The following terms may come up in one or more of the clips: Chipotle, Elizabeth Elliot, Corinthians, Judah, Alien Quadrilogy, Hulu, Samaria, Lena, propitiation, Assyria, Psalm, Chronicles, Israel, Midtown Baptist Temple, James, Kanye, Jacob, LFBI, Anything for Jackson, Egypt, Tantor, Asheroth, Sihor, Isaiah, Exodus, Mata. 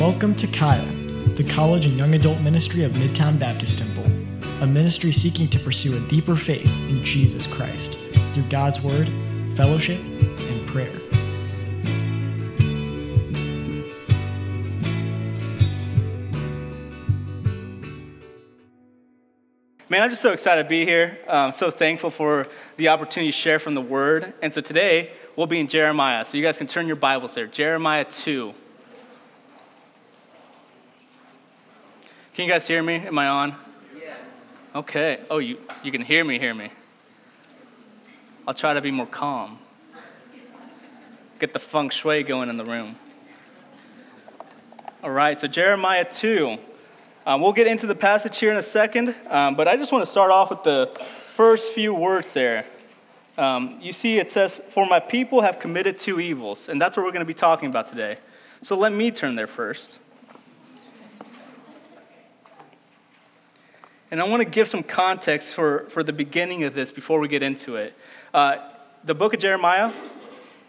Welcome to Kaya, the college and young adult ministry of Midtown Baptist Temple, a ministry seeking to pursue a deeper faith in Jesus Christ through God's Word, fellowship, and prayer. Man, I'm just so excited to be here. I'm so thankful for the opportunity to share from the Word. And so today, we'll be in Jeremiah. So you guys can turn your Bibles there. Jeremiah 2. Can you guys hear me? Am I on? Yes. Okay. Oh, you can hear me, I'll try to be more calm. Get the feng shui going in the room. All right, so Jeremiah 2. We'll get into the passage here in a second, but I just want to start off with the first few words there. You see it says, "For my people have committed two evils," and that's what we're going to be talking about today. So let me turn there first. And I want to give some context for the beginning of this before we get into it. The book of Jeremiah,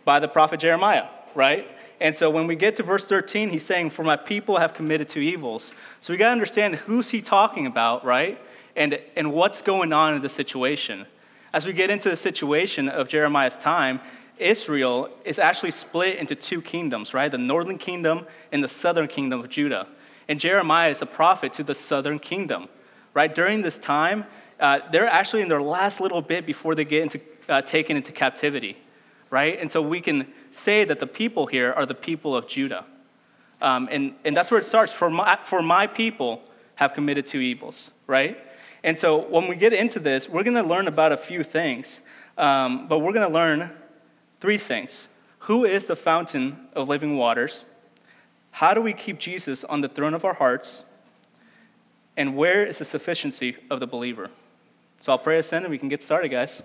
by the prophet Jeremiah, right? And so when we get to verse 13, he's saying, "For my people have committed two evils." So we got to understand who's he talking about, right? And what's going on in the situation. As we get into the situation of Jeremiah's time, Israel is actually split into two kingdoms, right? The northern kingdom and the southern kingdom of Judah. And Jeremiah is a prophet to the southern kingdom. Right, during this time, they're actually in their last little bit before they get taken into captivity, right? And so we can say that the people here are the people of Judah. And that's where it starts. For my people have committed two evils, right? And so when we get into this, we're going to learn about a few things. But we're going to learn three things. Who is the fountain of living waters? How do we keep Jesus on the throne of our hearts? And where is the sufficiency of the believer? So I'll pray us in and we can get started, guys.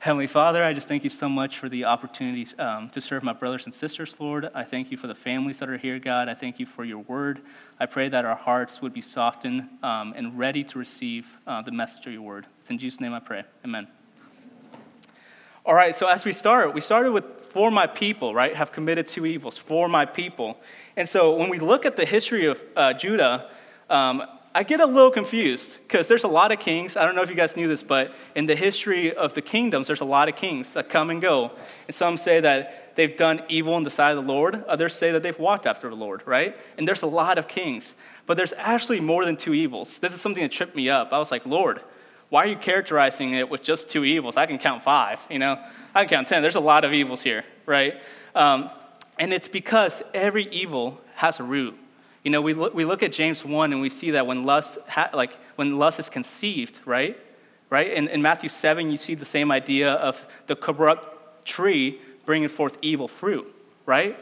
Heavenly Father, I just thank you so much for the opportunity to serve my brothers and sisters, Lord. I thank you for the families that are here, God. I thank you for your word. I pray that our hearts would be softened and ready to receive the message of your word. It's in Jesus' name I pray. Amen. All right, so as we started with "for my people," right? "Have committed two evils," for my people. And so when we look at the history of Judah, I get a little confused because there's a lot of kings. I don't know if you guys knew this, but in the history of the kingdoms, there's a lot of kings that come and go. And some say that they've done evil in the sight of the Lord. Others say that they've walked after the Lord, right? And there's a lot of kings. But there's actually more than two evils. This is something that tripped me up. I was like, "Lord, why are you characterizing it with just two evils? I can count five, I can count 10. There's a lot of evils here, right? And it's because every evil has a root. We look at James 1 and we see that when lust is conceived, right? In Matthew 7, you see the same idea of the corrupt tree bringing forth evil fruit, right?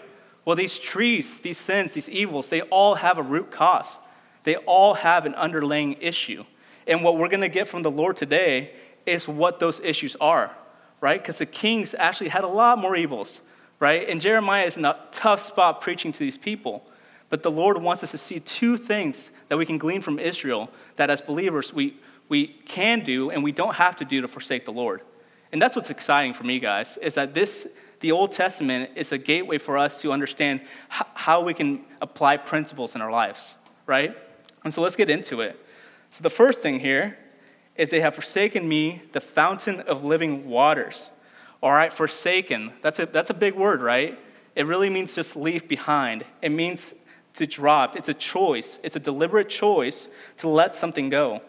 Well, these trees, these sins, these evils, they all have a root cause. They all have an underlying issue. And what we're going to get from the Lord today is what those issues are, right? Because the kings actually had a lot more evils, right? And Jeremiah is in a tough spot preaching to these people. But the Lord wants us to see two things that we can glean from Israel that as believers we can do and we don't have to do to forsake the Lord. And that's what's exciting for me, guys, is that the Old Testament is a gateway for us to understand how we can apply principles in our lives, right? And so let's get into it. So the first thing here is they have forsaken me, the fountain of living waters. All right, forsaken. That's a big word, right? It really means just leave behind. It means to drop. It's a choice. It's a deliberate choice to let something go.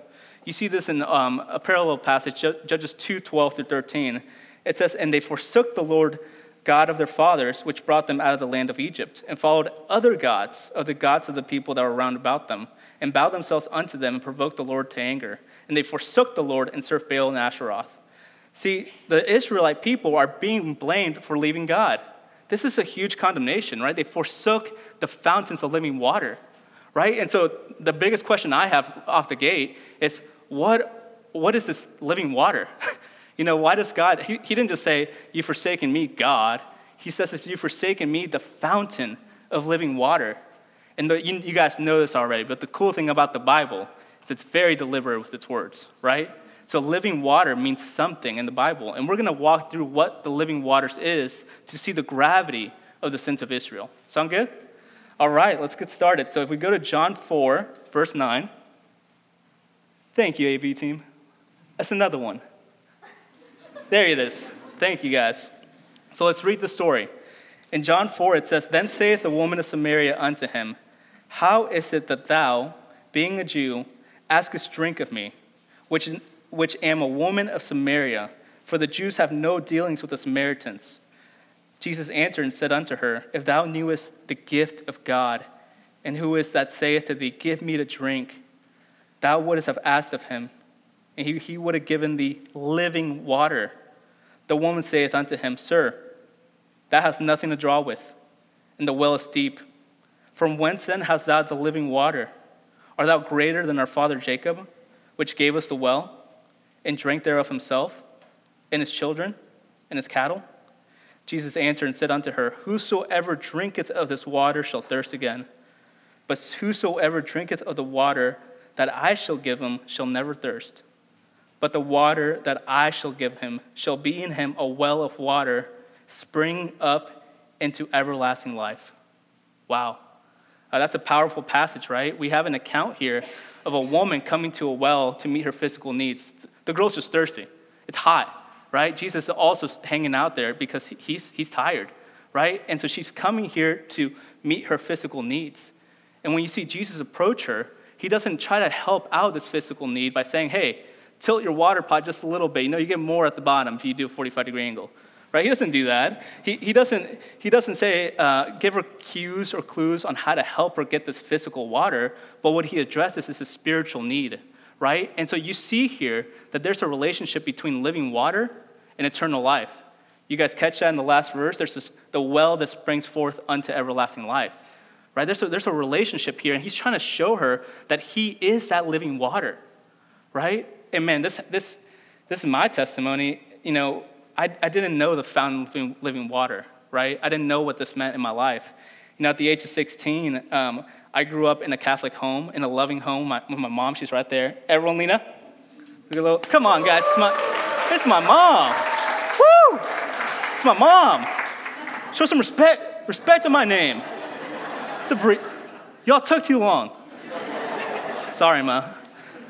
You see this in a parallel passage, Judges 2:12 through 13. It says, "And they forsook the Lord God of their fathers, which brought them out of the land of Egypt, and followed other gods of the gods of the people that were round about them, and bowed themselves unto them, and provoked the Lord to anger. And they forsook the Lord and served Baal and Asheroth." See, the Israelite people are being blamed for leaving God. This is a huge condemnation, right? They forsook the fountains of living water, right? And so the biggest question I have off the gate is, what is this living water? Why does God, he didn't just say, "You've forsaken me, God." He says this, "You've forsaken me, the fountain of living water." And you guys know this already, but the cool thing about the Bible is it's very deliberate with its words, right? So living water means something in the Bible. And we're going to walk through what the living waters is to see the gravity of the sins of Israel. Sound good? All right, let's get started. So if we go to John 4, verse 9. Thank you, AV team. That's another one. There it is. Thank you, guys. So let's read the story. In John 4, it says, "Then saith the woman of Samaria unto him, How is it that thou, being a Jew, askest drink of me, which am a woman of Samaria? For the Jews have no dealings with the Samaritans. Jesus answered and said unto her, If thou knewest the gift of God, and who is that saith to thee, Give me to drink, thou wouldest have asked of him, and he would have given thee living water. The woman saith unto him, Sir, thou hast nothing to draw with, and the well is deep. From whence then hast thou the living water? Art thou greater than our father Jacob, which gave us the well, and drank thereof himself, and his children, and his cattle? Jesus answered and said unto her, Whosoever drinketh of this water shall thirst again. But whosoever drinketh of the water that I shall give him shall never thirst. But the water that I shall give him shall be in him a well of water, springing up into everlasting life." Wow. That's a powerful passage, right? We have an account here of a woman coming to a well to meet her physical needs. The girl's just thirsty. It's hot. Right? Jesus is also hanging out there because he's tired, right? And so she's coming here to meet her physical needs. And when you see Jesus approach her, he doesn't try to help out this physical need by saying, hey, tilt your water pot just a little bit. You know, you get more at the bottom if you do a 45-degree angle, right? He doesn't do that. He doesn't say, give her cues or clues on how to help her get this physical water, but what he addresses is a spiritual need, right? And so you see here that there's a relationship between living water and eternal life. You guys catch that in the last verse? There's this, the well that springs forth unto everlasting life, right? There's a relationship here, and he's trying to show her that he is that living water, right? And man, this is my testimony. You know, I didn't know the fountain of living water, right? I didn't know what this meant in my life. You know, at the age of 16, I grew up in a Catholic home, in a loving home. My mom, she's right there. Everyone, Lena? Come on, guys. It's my mom. Woo! It's my mom. Show some respect. Respect to my name. Y'all took too long. Sorry, Ma.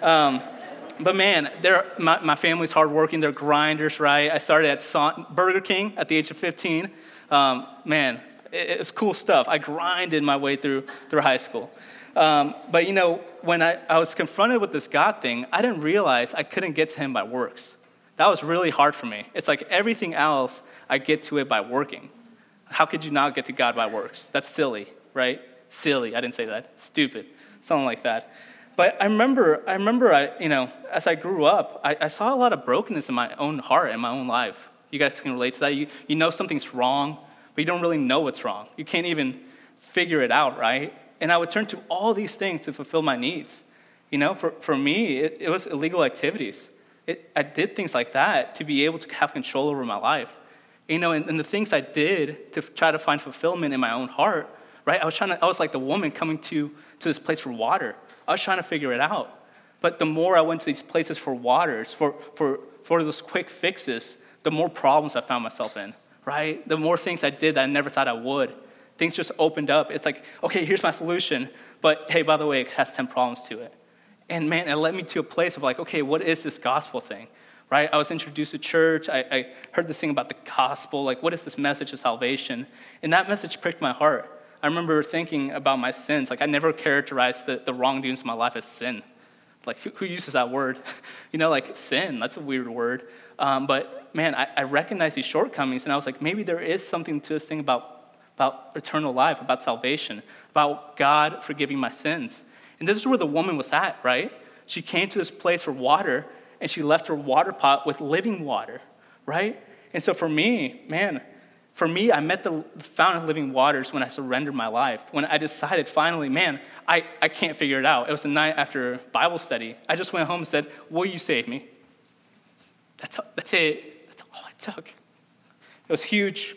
But man, my family's hardworking. They're grinders, right? I started at Burger King at the age of 15. Man. It's cool stuff. I grinded my way through high school. But, you know, when I was confronted with this God thing, I didn't realize I couldn't get to him by works. That was really hard for me. It's like everything else, I get to it by working. How could you not get to God by works? That's silly, right? Silly. I didn't say that. Stupid. Something like that. But I remember, you know, as I grew up, I saw a lot of brokenness in my own heart, in my own life. You guys can relate to that. You know something's wrong, but you don't really know what's wrong. You can't even figure it out, right? And I would turn to all these things to fulfill my needs. You know, for me, it was illegal activities. I did things like that to be able to have control over my life. You know, and the things I did to try to find fulfillment in my own heart, right? I was like the woman coming to this place for water. I was trying to figure it out. But the more I went to these places for waters, for those quick fixes, the more problems I found myself in. Right? The more things I did that I never thought I would, things just opened up. It's like, okay, here's my solution, but hey, by the way, it has 10 problems to it. And man, it led me to a place of like, okay, what is this gospel thing, right? I was introduced to church. I heard this thing about the gospel. Like, what is this message of salvation? And that message pricked my heart. I remember thinking about my sins. Like, I never characterized the wrongdoings of my life as sin. Like, who uses that word? You know, like sin, that's a weird word. But man, I recognized these shortcomings, and I was like, maybe there is something to this thing about eternal life, about salvation, about God forgiving my sins. And this is where the woman was at, right? She came to this place for water, and she left her water pot with living water, right? And so for me, I met the fountain of living waters when I surrendered my life, when I decided finally, man, I can't figure it out. It was the night after Bible study. I just went home and said, will you save me? That's it. That's all it took. It was huge.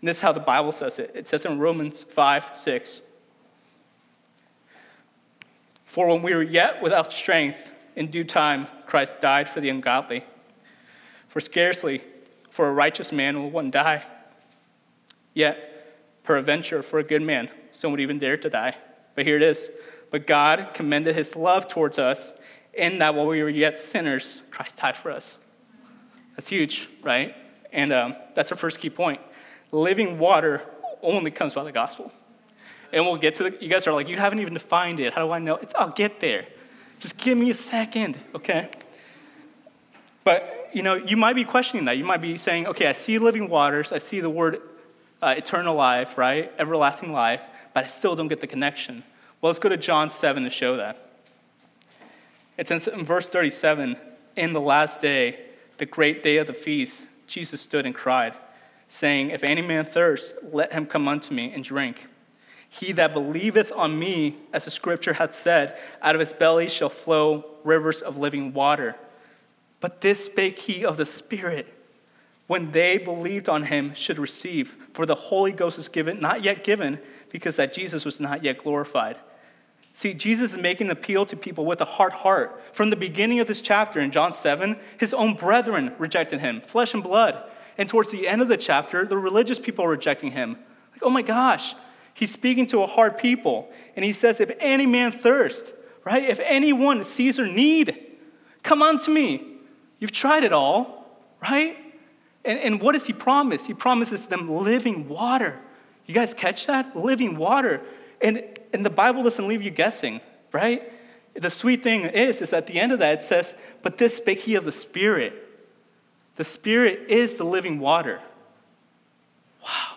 And this is how the Bible says it. It says in Romans 5:6, "For when we were yet without strength, in due time Christ died for the ungodly. For scarcely for a righteous man will one die. Yet, peradventure for a good man, some would even dare to die. But here it is. But God commended his love towards us in that while we were yet sinners, Christ died for us. That's huge, right? And that's our first key point. Living water only comes by the gospel. And we'll get to the, you guys are like, you haven't even defined it. How do I know? I'll get there. Just give me a second, okay? But, you know, you might be questioning that. You might be saying, okay, I see living waters. I see the word eternal life, right? Everlasting life. But I still don't get the connection. Well, let's go to John 7 to show that. It's in verse 37. In the last day, the great day of the feast, Jesus stood and cried, saying, if any man thirst, let him come unto me and drink. He that believeth on me, as the scripture hath said, out of his belly shall flow rivers of living water. But this spake he of the Spirit, when they believed on him should receive. For the Holy Ghost is given, not yet given, because that Jesus was not yet glorified. See, Jesus is making an appeal to people with a hard heart. From the beginning of this chapter in John 7, his own brethren rejected him, flesh and blood. And towards the end of the chapter, the religious people are rejecting him. Like, oh my gosh, he's speaking to a hard people. And he says, if any man thirst, right? If anyone sees or need, come unto me. You've tried it all, right? And what does he promise? He promises them living water. You guys catch that? Living water. And the Bible doesn't leave you guessing, right? The sweet thing is at the end of that, it says, but this spake he of the Spirit. The Spirit is the living water. Wow.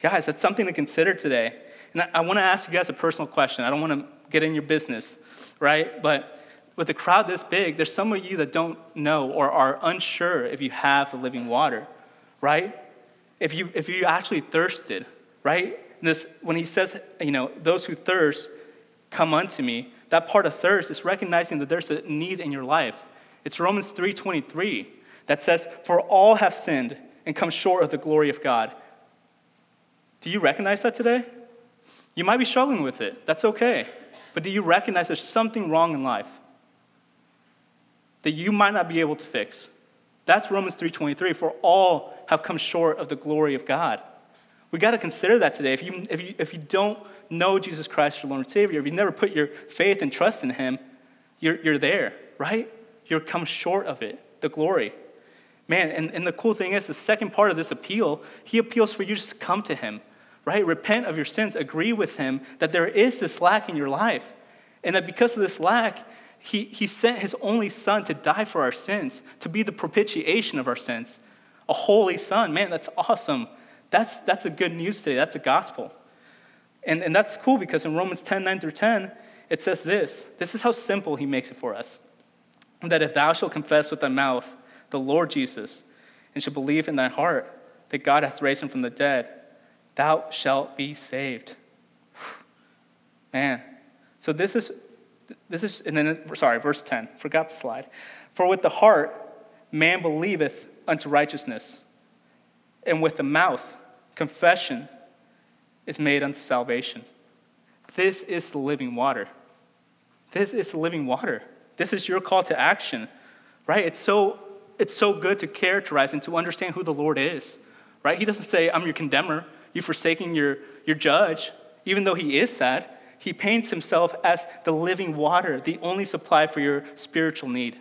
Guys, that's something to consider today. And I want to ask you guys a personal question. I don't want to get in your business, right? But with a crowd this big, there's some of you that don't know or are unsure if you have the living water, right? If you actually thirsted, right? This, when he says, you know, those who thirst, come unto me. That part of thirst is recognizing that there's a need in your life. It's Romans 3:23 that says, for all have sinned and come short of the glory of God. Do you recognize that today? You might be struggling with it. That's okay. But do you recognize there's something wrong in life that you might not be able to fix? That's Romans 3:23, for all have come short of the glory of God. We got to consider that today. If you don't know Jesus Christ, your Lord and Savior, if you never put your faith and trust in him, you're there, right? You're come short of it, the glory. Man, and the cool thing is the second part of this appeal, he appeals for you just to come to him, right? Repent of your sins, agree with him that there is this lack in your life. And that because of this lack, he sent his only son to die for our sins, to be the propitiation of our sins. A holy son, man, that's awesome. That's a good news today. That's the gospel. And that's cool because in Romans 10:9-10, it says this. This is how simple he makes it for us. That if thou shalt confess with thy mouth the Lord Jesus and shalt believe in thy heart that God hath raised him from the dead, thou shalt be saved. Man. So this is, and then, sorry, verse 10. Forgot the slide. For with the heart man believeth unto righteousness, and with the mouth confession is made unto salvation. This is the living water. This is the living water. This is your call to action, right? It's so good to characterize and to understand who the Lord is, right? He doesn't say, I'm your condemner. You've forsaken your judge. Even though he is that, he paints himself as the living water, the only supply for your spiritual need.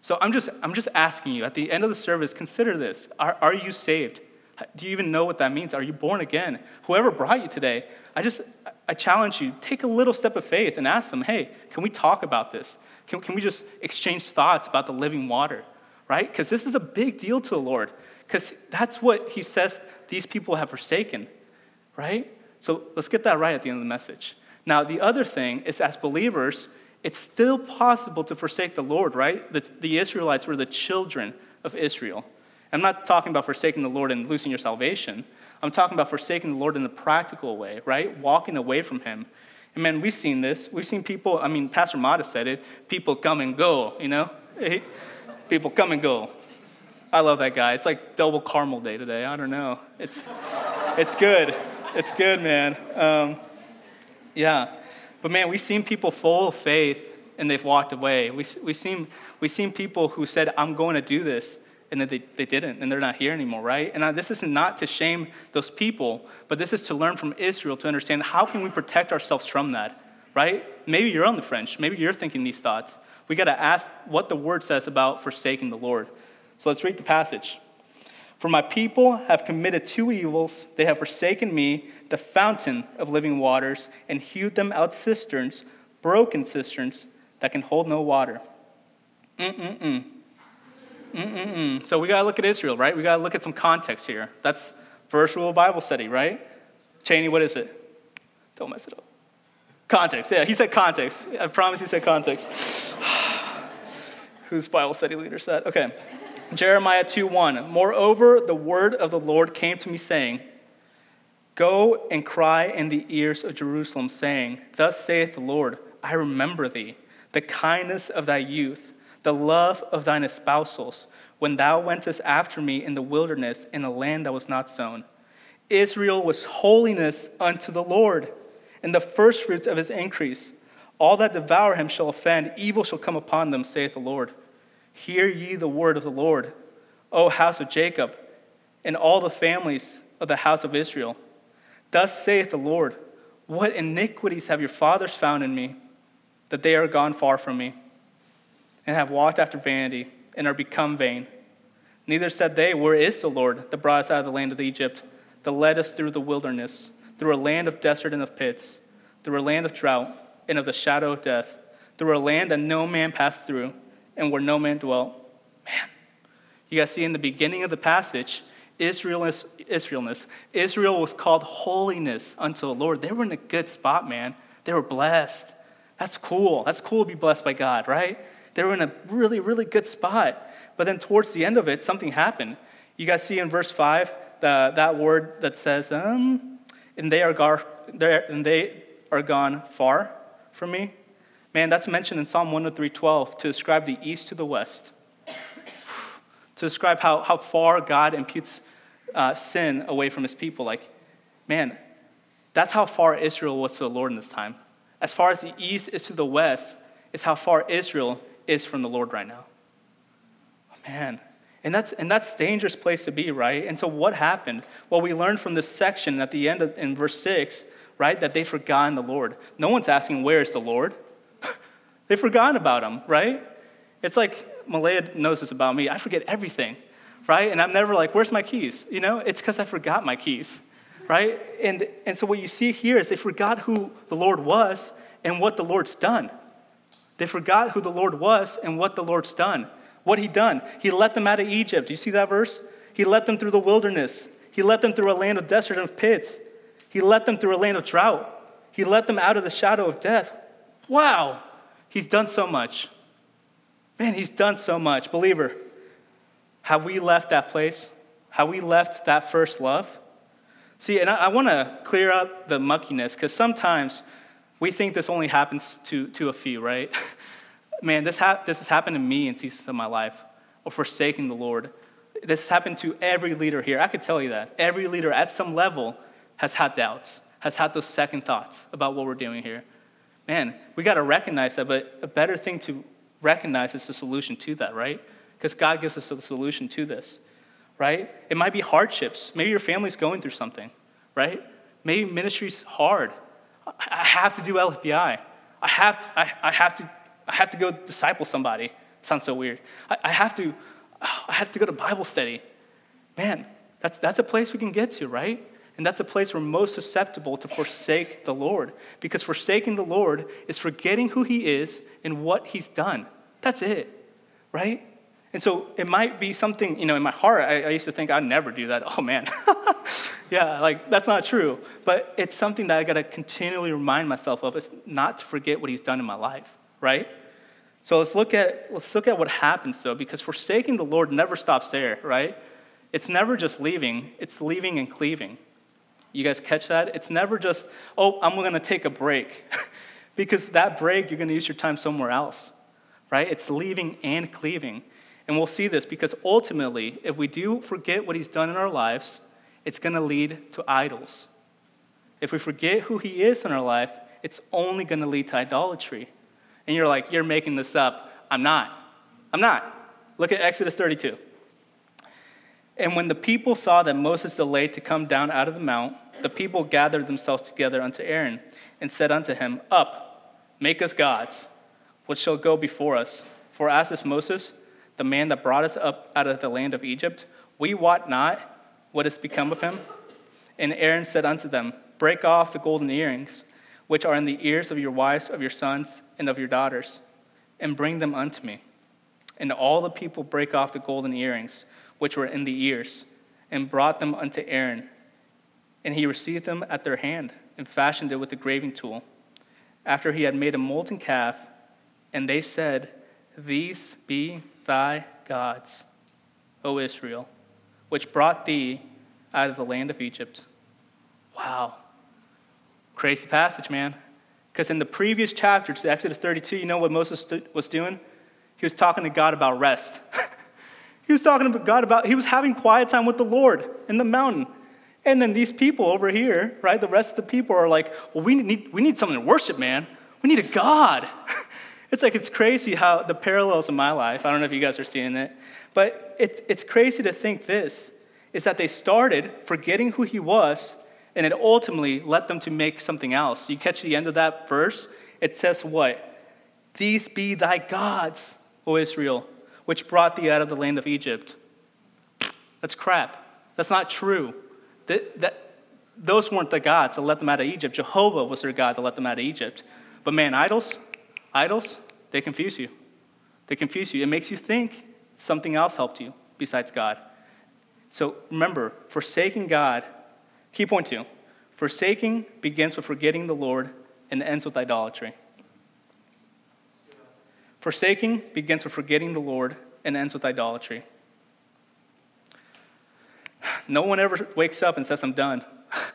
So I'm just asking you, at the end of the service, consider this. Are you saved? Do you even know what that means? Are you born again? Whoever brought you today, I challenge you, take a little step of faith and ask them, hey, can we talk about this? Can we just exchange thoughts about the living water, right? Because this is a big deal to the Lord, because that's what he says these people have forsaken, right? So let's get that right at the end of the message. Now, the other thing is, as believers, it's still possible to forsake the Lord, right? The Israelites were the children of Israel. I'm not talking about forsaking the Lord and losing your salvation. I'm talking about forsaking the Lord in the practical way, right? Walking away from him. And man, we've seen this. We've seen people, I mean, Pastor Mata said it, people come and go, you know? People come and go. I love that guy. It's like double caramel day today. I don't know. It's good. It's good, man. Yeah. But man, we've seen people full of faith and they've walked away. We've seen people who said, I'm going to do this. and that they didn't, and they're not here anymore, right? And this is not to shame those people, but this is to learn from Israel to understand how can we protect ourselves from that, right? Maybe you're on the fringe. Maybe you're thinking these thoughts. We got to ask what the word says about forsaking the Lord. So let's read the passage. For my people have committed two evils. They have forsaken me, the fountain of living waters, and hewed them out cisterns, broken cisterns that can hold no water. So we got to look at Israel, right? We got to look at some context here. That's first rule of Bible study, right? Cheney, what is it? Don't mess it up. Context. Yeah, he said context. I promise he said context. Whose Bible study leader said? Okay. Jeremiah 2:1. Moreover, the word of the Lord came to me saying, go and cry in the ears of Jerusalem, saying, thus saith the Lord, I remember thee, the kindness of thy youth, the love of thine espousals, when thou wentest after me in the wilderness, in a land that was not sown. Israel was holiness unto the Lord, and the first fruits of his increase. All that devour him shall offend, evil shall come upon them, saith the Lord. Hear ye the word of the Lord, O house of Jacob, and all the families of the house of Israel. Thus saith the Lord, what iniquities have your fathers found in me, that they are gone far from me, and have walked after vanity, and are become vain. Neither said they, where is the Lord that brought us out of the land of Egypt, that led us through the wilderness, through a land of desert and of pits, through a land of drought and of the shadow of death, through a land that no man passed through, and where no man dwelt. Man, you guys see in the beginning of the passage, Israel was called holiness unto the Lord. They were in a good spot, man. They were blessed. That's cool. That's cool to be blessed by God, right? They were in a really, really good spot. But then towards the end of it, something happened. You guys see in verse 5, that word that says, and they are gone far from me. Man, that's mentioned in Psalm 103:12 to describe the east to the west, to describe how far God imputes sin away from his people. Like, man, that's how far Israel was to the Lord in this time. As far as the east is to the west is how far Israel is from the Lord right now. Man, and that's a dangerous place to be, right? And so what happened? Well, we learned from this section at the end in verse 6, right, that they've forgotten the Lord. No one's asking, where is the Lord? They've forgotten about him, right? It's like, Malaya knows this about me. I forget everything, right? And I'm never like, where's my keys? You know, it's because I forgot my keys, right? And so what you see here is they forgot who the Lord was and what the Lord's done. They forgot who the Lord was and what the Lord's done. What he done? He let them out of Egypt. You see that verse? He let them through the wilderness. He let them through a land of desert and of pits. He let them through a land of drought. He let them out of the shadow of death. Wow! He's done so much. Man, he's done so much. Believer, have we left that place? Have we left that first love? See, and I want to clear up the muckiness, because sometimes we think this only happens to a few, right? Man, this has happened to me in seasons of my life, of forsaking the Lord. This has happened to every leader here. I could tell you that. Every leader at some level has had doubts, has had those second thoughts about what we're doing here. Man, we got to recognize that, but a better thing to recognize is the solution to that, right? Because God gives us the solution to this, right? It might be hardships. Maybe your family's going through something, right? Maybe ministry's hard. I have to do LFBI. I have to go disciple somebody. Sounds so weird. I have to go to Bible study. Man, that's a place we can get to, right? And that's a place we're most susceptible to forsake the Lord. Because forsaking the Lord is forgetting who he is and what he's done. That's it, right? And so it might be something, you know, in my heart, I used to think I'd never do that. Oh, man. Yeah, like, that's not true. But it's something that I got to continually remind myself of, is not to forget what he's done in my life, right? So let's look at what happens, though, because forsaking the Lord never stops there, right? It's never just leaving. It's leaving and cleaving. You guys catch that? It's never just, I'm going to take a break. Because that break, you're going to use your time somewhere else, right? It's leaving and cleaving. And we'll see this because ultimately, if we do forget what he's done in our lives, it's going to lead to idols. If we forget who he is in our life, it's only going to lead to idolatry. And you're like, you're making this up. I'm not. Look at Exodus 32. And when the people saw that Moses delayed to come down out of the mount, the people gathered themselves together unto Aaron and said unto him, Up, make us gods, which shall go before us. For as is Moses, the man that brought us up out of the land of Egypt, we wot not what is become of him. And Aaron said unto them, Break off the golden earrings, which are in the ears of your wives, of your sons, and of your daughters, and bring them unto me. And all the people brake off the golden earrings, which were in the ears, and brought them unto Aaron. And he received them at their hand, and fashioned it with a graving tool, after he had made a molten calf. And they said, These be thy gods, O Israel, which brought thee out of the land of Egypt. Wow. Crazy passage, man. Because in the previous chapter, to Exodus 32, you know what Moses was doing? He was talking to God about rest. He was talking to God about, he was having quiet time with the Lord in the mountain. And then these people over here, right, the rest of the people are like, well, we need something to worship, man. We need a God. It's like, it's crazy how the parallels in my life, I don't know if you guys are seeing it, but it's crazy to think this, is that they started forgetting who he was, and it ultimately led them to make something else. You catch the end of that verse, it says what? These be thy gods, O Israel, which brought thee out of the land of Egypt. That's crap. That's not true. Those weren't the gods that let them out of Egypt. Jehovah was their God that let them out of Egypt. But man, idols, they confuse you. They confuse you. It makes you think something else helped you besides God. So remember, forsaking God, key point 2, forsaking begins with forgetting the Lord and ends with idolatry. Forsaking begins with forgetting the Lord and ends with idolatry. No one ever wakes up and says, I'm done.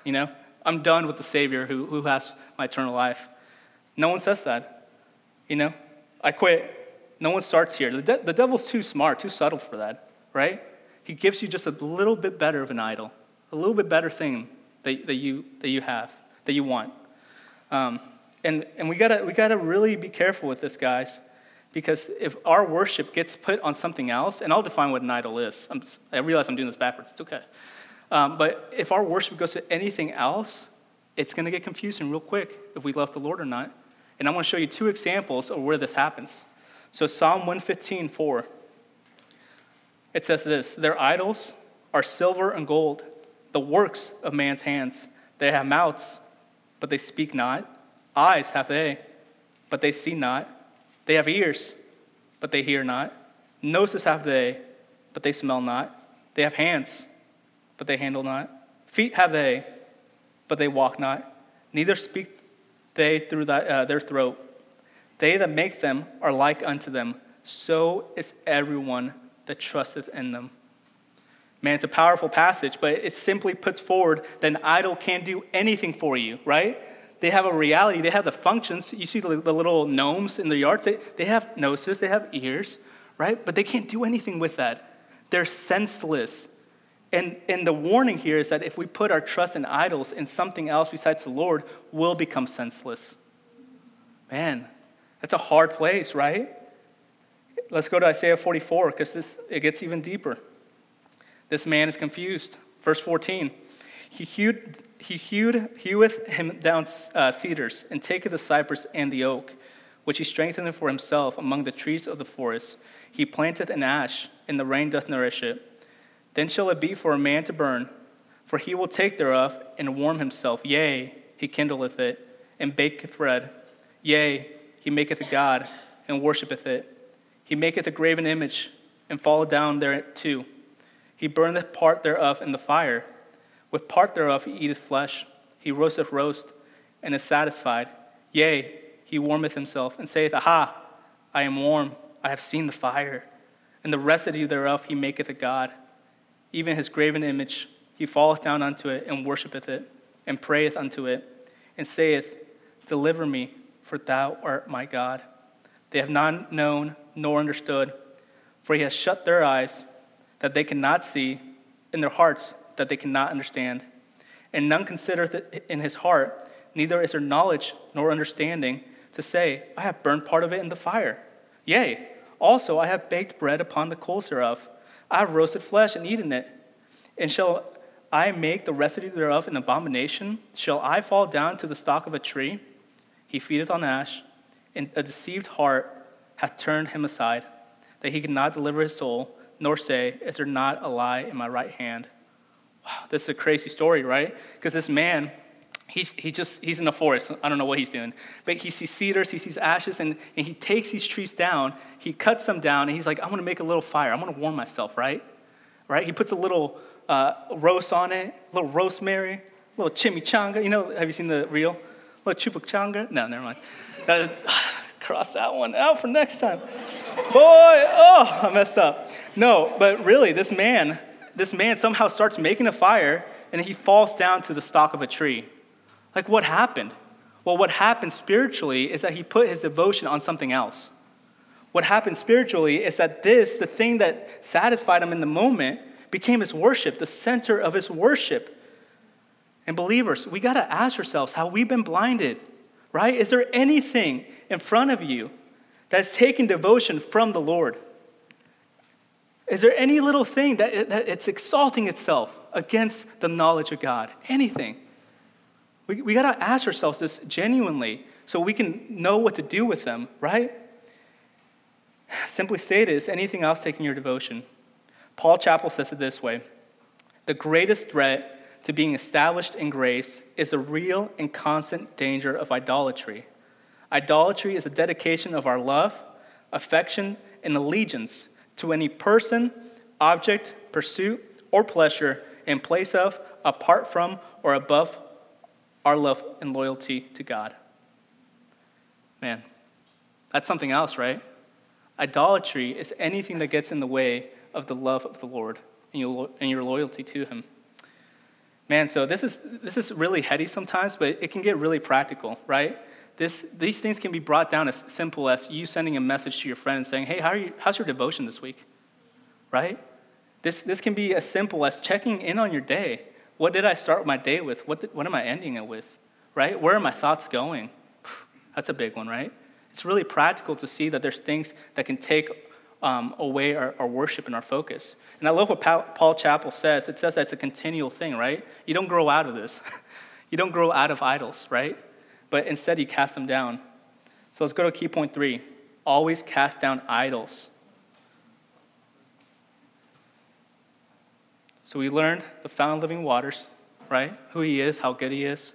You know, I'm done with the Savior who has my eternal life. No one says that. You know, I quit. No one starts here. The devil's too smart, too subtle for that, right? He gives you just a little bit better of an idol, a little bit better thing that you have, that you want. And we gotta really be careful with this, guys. Because if our worship gets put on something else, and I'll define what an idol is. I realize I'm doing this backwards. It's okay. But if our worship goes to anything else, it's going to get confusing real quick if we love the Lord or not. And I want to show you 2 examples of where this happens. So Psalm 115:4. It says this, Their idols are silver and gold, the works of man's hands. They have mouths, but they speak not. Eyes have they, but they see not. They have ears, but they hear not. Noses have they, but they smell not. They have hands, but they handle not. Feet have they, but they walk not. Neither speak they through their throat. They that make them are like unto them. So is everyone that trusteth in them. Man, it's a powerful passage, but it simply puts forward that an idol can't do anything for you, right? They have a reality. They have the functions. You see the little gnomes in the yards. They have noses. They have ears, right? But they can't do anything with that. They're senseless. And the warning here is that if we put our trust in idols and something else besides the Lord, we'll become senseless. Man, that's a hard place, right? Let's go to Isaiah 44 because it gets even deeper. This man is confused. Verse 14. He heweth him down cedars, and taketh the cypress and the oak, which he strengtheneth for himself among the trees of the forest. He planteth an ash, and the rain doth nourish it. Then shall it be for a man to burn, for he will take thereof and warm himself. Yea, he kindleth it, and baketh bread. Yea, he maketh a god, and worshipeth it. He maketh a graven image, and falleth down thereto. He burneth part thereof in the fire. With part thereof he eateth flesh, he roasteth roast, and is satisfied. Yea, he warmeth himself, and saith, Aha, I am warm, I have seen the fire. And the residue thereof he maketh a god. Even his graven image, he falleth down unto it, and worshippeth it, and prayeth unto it, and saith, Deliver me, for thou art my God. They have not known nor understood, for he has shut their eyes, that they cannot see, in their hearts, that they cannot understand. And none considereth it in his heart, neither is there knowledge nor understanding to say, I have burned part of it in the fire. Yea, also I have baked bread upon the coals thereof. I have roasted flesh and eaten it. And shall I make the residue thereof an abomination? Shall I fall down to the stock of a tree? He feedeth on ash, and a deceived heart hath turned him aside, that he cannot deliver his soul, nor say, is there not a lie in my right hand? Wow, this is a crazy story, right? Because this man, he's in the forest. I don't know what he's doing. But he sees cedars, he sees ashes, and he takes these trees down. He cuts them down, and he's like, I'm going to make a little fire. I'm going to warm myself, right? He puts a little roast on it, a little rosemary, a little chimichanga. You know, have you seen the reel? A little chupacanga? No, never mind. Cross that one out for next time. Boy, oh, I messed up. No, but really, this man somehow starts making a fire, and he falls down to the stalk of a tree. Like, what happened? Well, what happened spiritually is that he put his devotion on something else. What happened spiritually is that the thing that satisfied him in the moment, became his worship, the center of his worship. And believers, we got to ask ourselves how we've been blinded, right? Is there anything in front of you that's taking devotion from the Lord? Is there any little thing that it's exalting itself against the knowledge of God? Anything. We got to ask ourselves this genuinely so we can know what to do with them, right? Simply stated, is anything else taking your devotion? Paul Chappell says it this way: the greatest threat to being established in grace is the real and constant danger of idolatry. Idolatry is a dedication of our love, affection, and allegiance to any person, object, pursuit, or pleasure in place of, apart from, or above our love and loyalty to God. Man, that's something else, right? Idolatry is anything that gets in the way of the love of the Lord and your loyalty to him. Man, so this is really heady sometimes, but it can get really practical, right? These things can be brought down as simple as you sending a message to your friend and saying, hey, how's your devotion this week, right? This can be as simple as checking in on your day. What did I start my day with? What am I ending it with, right? Where are my thoughts going? That's a big one, right? It's really practical to see that there's things that can take away our worship and our focus. And I love what Paul Chappell says. It says that it's a continual thing, right? You don't grow out of this. You don't grow out of idols, right? But instead, you cast them down. So let's go to key point 3. Always cast down idols. So we learned the fountain of living waters, right? Who he is, how good he is.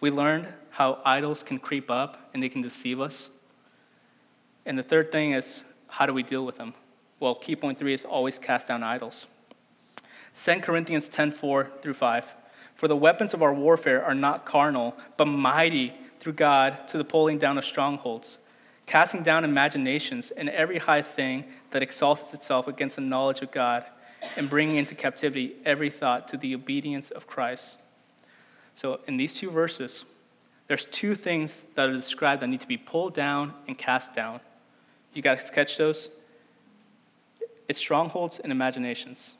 We learned how idols can creep up and they can deceive us. And the third thing is, how do we deal with them? Well, key point 3 is always cast down idols. 2 Corinthians 10:4-5. For the weapons of our warfare are not carnal, but mighty through God to the pulling down of strongholds, casting down imaginations and every high thing that exalts itself against the knowledge of God, and bringing into captivity every thought to the obedience of Christ. So in these two verses, there's two things that are described that need to be pulled down and cast down. You guys catch those? It's strongholds and imaginations.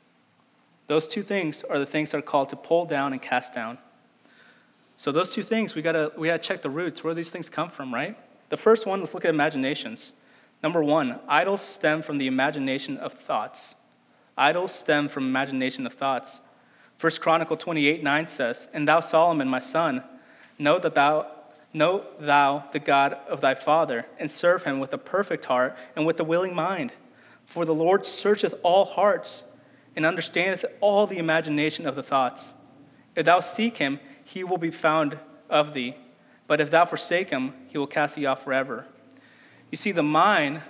Those two things are the things that are called to pull down and cast down. So those two things, we gotta check the roots, where these things come from, right? The first one, let's look at imaginations. Number 1, idols stem from the imagination of thoughts. Idols stem from imagination of thoughts. 1 Chronicles 28:9 says, And thou, Solomon, my son, know thou the God of thy father, and serve him with a perfect heart and with a willing mind. For the Lord searcheth all hearts, and understandeth all the imagination of the thoughts. If thou seek him, he will be found of thee. But if thou forsake him, he will cast thee off forever. You see, the mind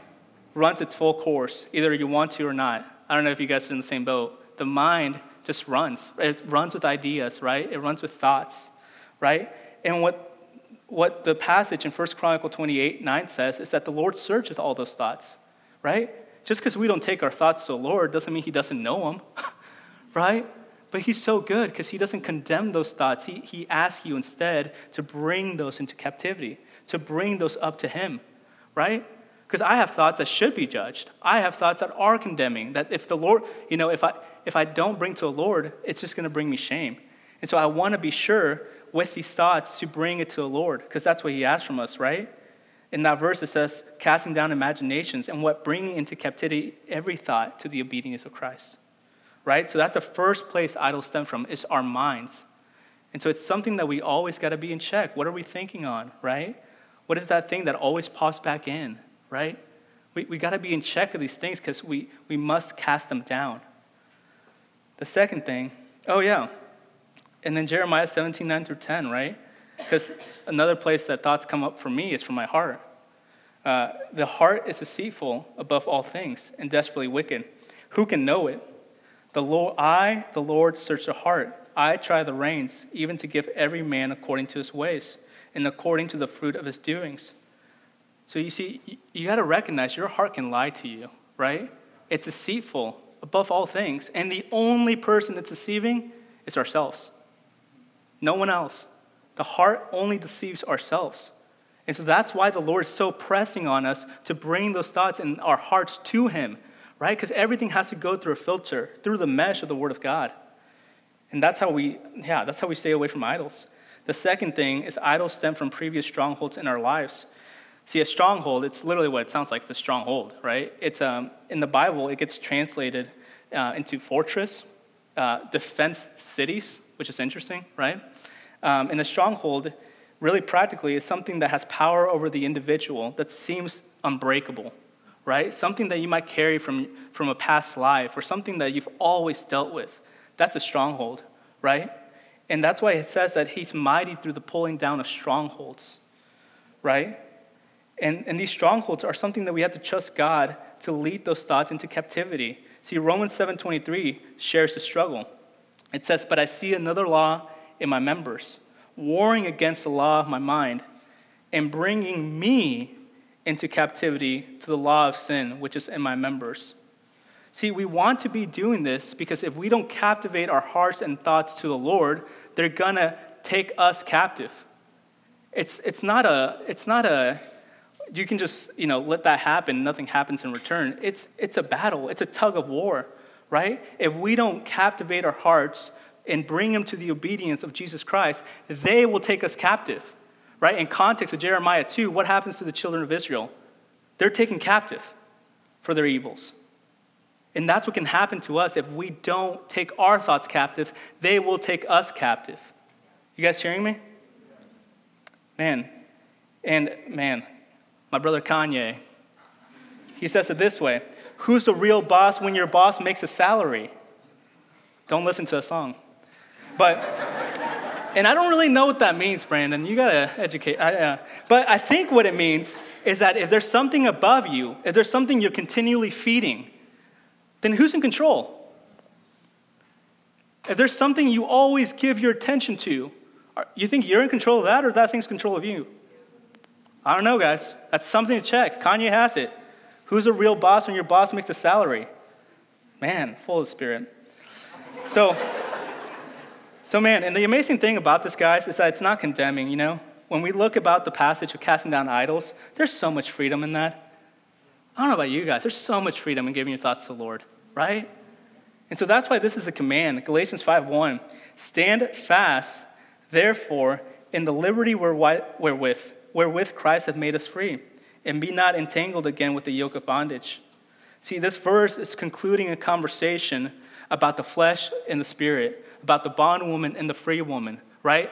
runs its full course, either you want to or not. I don't know if you guys are in the same boat. The mind just runs. It runs with ideas, right? It runs with thoughts, right? And what the passage in 1 Chronicles 28:9 says is that the Lord searcheth all those thoughts, right? Just because we don't take our thoughts to the Lord doesn't mean he doesn't know them, right? But he's so good because he doesn't condemn those thoughts. He asks you instead to bring those into captivity, to bring those up to him, right? Because I have thoughts that should be judged. I have thoughts that are condemning, that if the Lord, you know, if I don't bring to the Lord, it's just going to bring me shame. And so I want to be sure with these thoughts to bring it to the Lord because that's what he asks from us, right? In that verse, it says, casting down imaginations and bringing into captivity every thought to the obedience of Christ. right? So that's the first place idols stem from, is our minds. And so it's something that we always got to be in check. What are we thinking on, right? What is that thing that always pops back in, right? We got to be in check of these things because we must cast them down. The second thing, and then Jeremiah 17:9-10, right? Because another place that thoughts come up for me is from my heart. The heart is deceitful above all things and desperately wicked. Who can know it? The Lord, search the heart. I try the reins, even to give every man according to his ways and according to the fruit of his doings. So you see, you got to recognize your heart can lie to you, right? It's deceitful above all things. And the only person that's deceiving is ourselves. No one else. The heart only deceives ourselves. And so that's why the Lord is so pressing on us to bring those thoughts in our hearts to him, right? Because everything has to go through a filter, through the mesh of the Word of God. And that's how we stay away from idols. The second thing is idols stem from previous strongholds in our lives. See, a stronghold, it's literally what it sounds like, the stronghold, right? It's in the Bible, it gets translated into fortress, defense cities, which is interesting, right? And a stronghold, really practically, is something that has power over the individual that seems unbreakable, right? Something that you might carry from a past life or something that you've always dealt with. That's a stronghold, right? And that's why it says that he's mighty through the pulling down of strongholds, right? And these strongholds are something that we have to trust God to lead those thoughts into captivity. See, Romans 7:23 shares the struggle. It says, "But I see another law in my members, warring against the law of my mind and bringing me into captivity to the law of sin, which is in my members." See, we want to be doing this because if we don't captivate our hearts and thoughts to the Lord, they're gonna take us captive. It's not a you can just, let that happen, nothing happens in return. It's a battle, it's a tug of war, right? If we don't captivate our hearts and bring them to the obedience of Jesus Christ, they will take us captive, right? In context of Jeremiah 2, what happens to the children of Israel? They're taken captive for their evils. And that's what can happen to us if we don't take our thoughts captive. They will take us captive. You guys hearing me? Man, my brother Kanye, he says it this way, "Who's the real boss when your boss makes a salary?" Don't listen to a song. But, and I don't really know what that means, Brandon. You gotta educate. But I think what it means is that if there's something above you, if there's something you're continually feeding, then who's in control? If there's something you always give your attention to, you think you're in control of that or that thing's in control of you? I don't know, guys. That's something to check. Kanye has it. Who's a real boss when your boss makes a salary? Man, full of spirit. So man, and the amazing thing about this, guys, is that it's not condemning, When we look about the passage of casting down idols, there's so much freedom in that. I don't know about you guys. There's so much freedom in giving your thoughts to the Lord, right? And so that's why this is a command. Galatians 5:1, "Stand fast, therefore, in the liberty wherewith Christ hath made us free, and be not entangled again with the yoke of bondage." See, this verse is concluding a conversation about the flesh and the spirit, about the bondwoman and the free woman, right?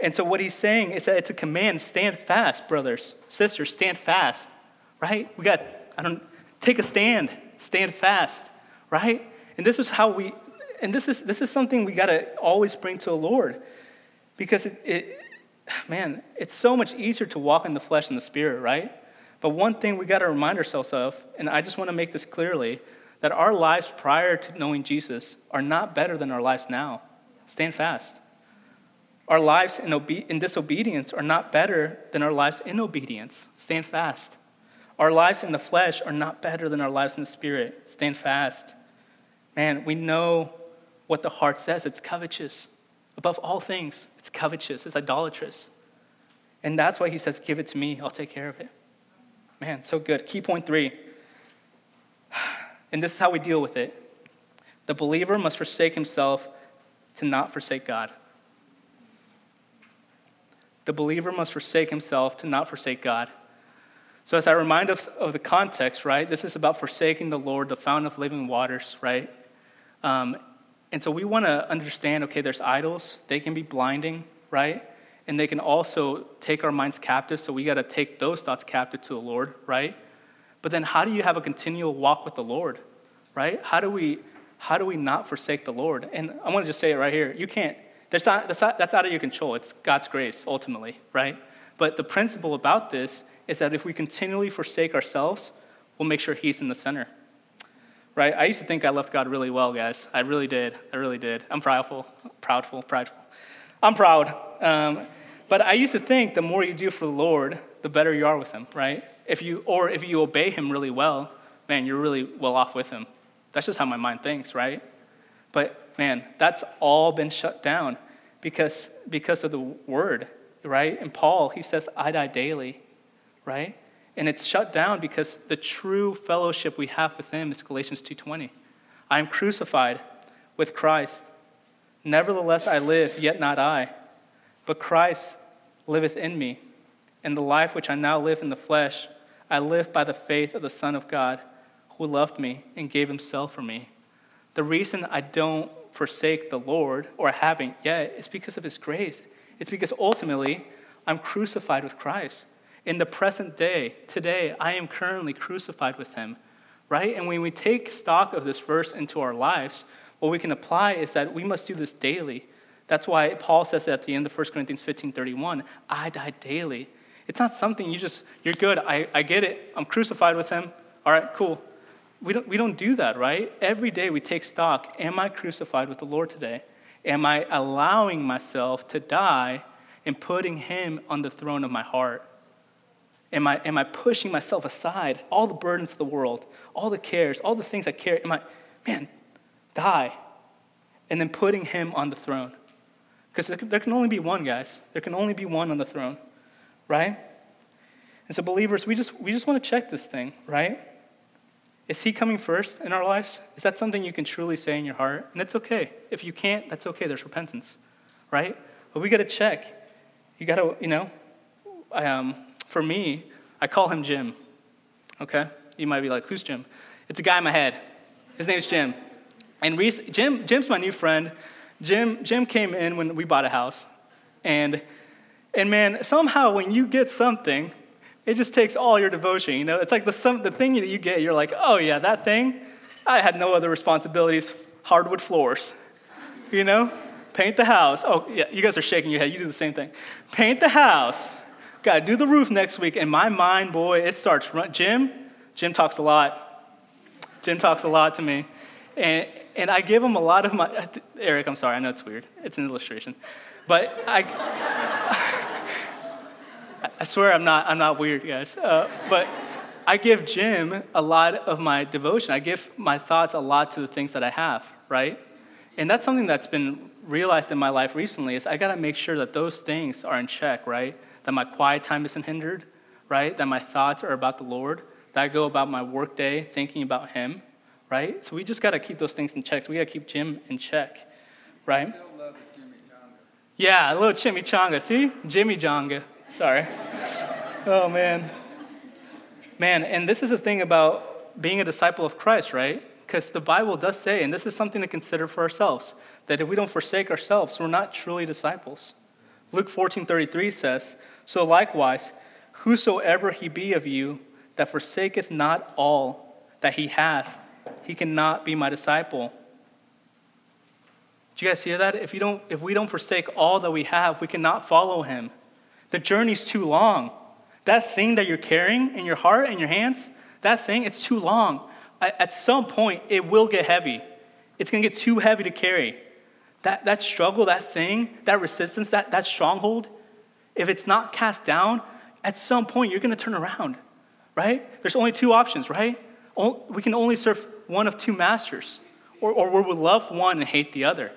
And so what he's saying is that it's a command, stand fast, brothers, sisters, stand fast, right? We got, take a stand. Stand fast, right? And this is how we, and this is something we gotta always bring to the Lord, because it's so much easier to walk in the flesh and the spirit, right? But one thing we gotta remind ourselves of, and I just wanna make this clearly, that our lives prior to knowing Jesus are not better than our lives now. Stand fast. Our lives in disobedience are not better than our lives in obedience. Stand fast. Our lives in the flesh are not better than our lives in the spirit. Stand fast. Man, we know what the heart says. It's covetous. Above all things, it's covetous. It's idolatrous. And that's why he says, give it to me. I'll take care of it. Man, so good. Key point 3. And this is how we deal with it. The believer must forsake himself to not forsake God. The believer must forsake himself to not forsake God. So as I remind us of the context, right, this is about forsaking the Lord, the fountain of living waters, right? And so we want to understand, okay, there's idols. They can be blinding, right? And they can also take our minds captive, so we got to take those thoughts captive to the Lord, right? But then how do you have a continual walk with the Lord, right? How do we not forsake the Lord? And I want to just say it right here. You can't. That's out of your control. It's God's grace, ultimately, right? But the principle about this is that if we continually forsake ourselves, we'll make sure he's in the center, right? I used to think I left God really well, guys. I really did. I'm prideful. I'm proud. But I used to think the more you do for the Lord, the better you are with him, right? If you obey him really well, man, you're really well off with him. That's just how my mind thinks, right? But man, that's all been shut down because of the word, right? And Paul, he says, I die daily, right? And it's shut down because the true fellowship we have with him is Galatians 2:20. I am crucified with Christ. Nevertheless, I live, yet not I, but Christ liveth in me. And the life which I now live in the flesh, I live by the faith of the Son of God, who loved me and gave himself for me. The reason I don't forsake the Lord, or haven't yet, is because of his grace. It's because ultimately, I'm crucified with Christ. In the present day, today, I am currently crucified with him, right? And when we take stock of this verse into our lives, what we can apply is that we must do this daily. That's why Paul says at the end of 1 Corinthians 15:31, I die daily. It's not something you're good. I get it. I'm crucified with him. All right, cool. We don't do that, right? Every day we take stock. Am I crucified with the Lord today? Am I allowing myself to die and putting him on the throne of my heart? Am I pushing myself aside? All the burdens of the world, all the cares, all the things I carry. Die. And then putting him on the throne. Because there can only be one, guys. There can only be one on the throne, right? And so believers, we just want to check this thing, right? Is he coming first in our lives? Is that something you can truly say in your heart? And it's okay. If you can't, that's okay. There's repentance, right? But we got to check. You got to, for me, I call him Jim, okay? You might be like, who's Jim? It's a guy in my head. His name's Jim. And Jim's my new friend. Jim came in when we bought a house. And man, somehow when you get something, it just takes all your devotion, you know? It's like the thing that you get, you're like, oh yeah, that thing, I had no other responsibilities, hardwood floors, you know? Paint the house. Oh yeah, you guys are shaking your head, you do the same thing. Paint the house, gotta do the roof next week, and my mind, boy, it starts running. Jim talks a lot. Jim talks a lot to me. And I give him a lot of my, Eric, I'm sorry, I know it's weird. It's an illustration. But I swear I'm not weird, guys. But I give Jim a lot of my devotion. I give my thoughts a lot to the things that I have, right? And that's something that's been realized in my life recently is I got to make sure that those things are in check, right? That my quiet time isn't hindered, right? That my thoughts are about the Lord. That I go about my work day thinking about him, right? So we just got to keep those things in check. We got to keep Jim in check, right? I still love the chimichanga. Yeah, a little chimichanga. See? Jimmy Jonga. Sorry. Oh, man. Man, and this is the thing about being a disciple of Christ, right? Because the Bible does say, and this is something to consider for ourselves, that if we don't forsake ourselves, we're not truly disciples. Luke 14:33 says, so likewise, whosoever he be of you that forsaketh not all that he hath, he cannot be my disciple. Do you guys hear that? If we don't forsake all that we have, we cannot follow him. The journey's too long. That thing that you're carrying in your heart and your hands, that thing, it's too long. At some point, it will get heavy. It's going to get too heavy to carry. That struggle, that thing, that resistance, that stronghold, if it's not cast down, at some point, you're going to turn around, right? There's only two options, right? We can only serve one of two masters, or we'll love one and hate the other,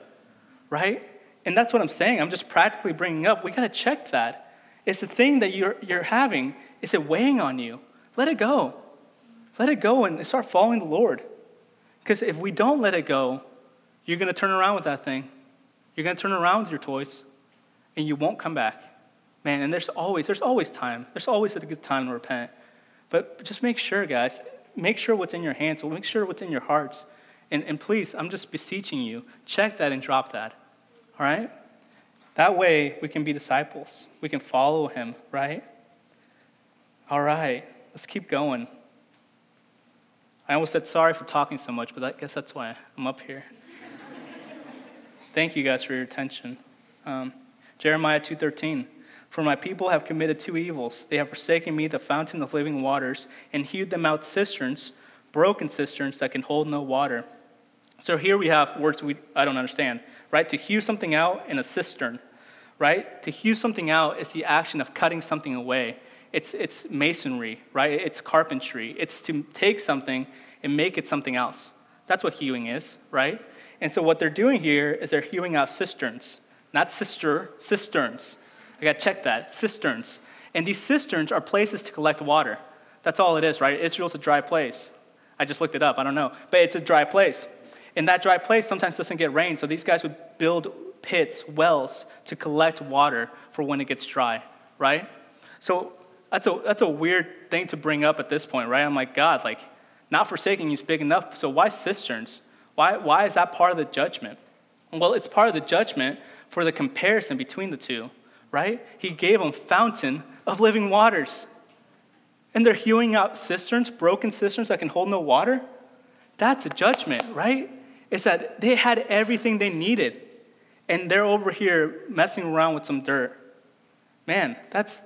right? And that's what I'm saying. I'm just practically bringing up, we got to check that. It's the thing that you're having. Is it weighing on you? Let it go. Let it go and start following the Lord. Because if we don't let it go, you're going to turn around with that thing. You're going to turn around with your toys, and you won't come back. Man, and there's always time. There's always a good time to repent. But just make sure, guys. Make sure what's in your hands. Make sure what's in your hearts And please, I'm just beseeching you, check that and drop that, all right? That way, we can be disciples. We can follow him, right? All right, let's keep going. I almost said sorry for talking so much, but I guess that's why I'm up here. Thank you guys for your attention. Jeremiah 2:13, for my people have committed two evils. They have forsaken me, the fountain of living waters, and hewed them out cisterns, broken cisterns that can hold no water. So here we have words I don't understand, right? To hew something out in a cistern, right? To hew something out is the action of cutting something away. It's masonry, right? It's carpentry. It's to take something and make it something else. That's what hewing is, right? And so what they're doing here is they're hewing out cisterns, not cisterns. I got to check that, cisterns. And these cisterns are places to collect water. That's all it is, right? Israel's a dry place. I just looked it up. I don't know. But it's a dry place. And that dry place sometimes doesn't get rain, so these guys would build pits, wells, to collect water for when it gets dry, right? So That's a weird thing to bring up at this point, right? I'm like, God, like, not forsaking you is big enough, so why cisterns? Why is that part of the judgment? Well, it's part of the judgment for the comparison between the two, right? He gave them fountain of living waters. And they're hewing out cisterns, broken cisterns that can hold no water? That's a judgment, right? It's that they had everything they needed, and they're over here messing around with some dirt. Man, that's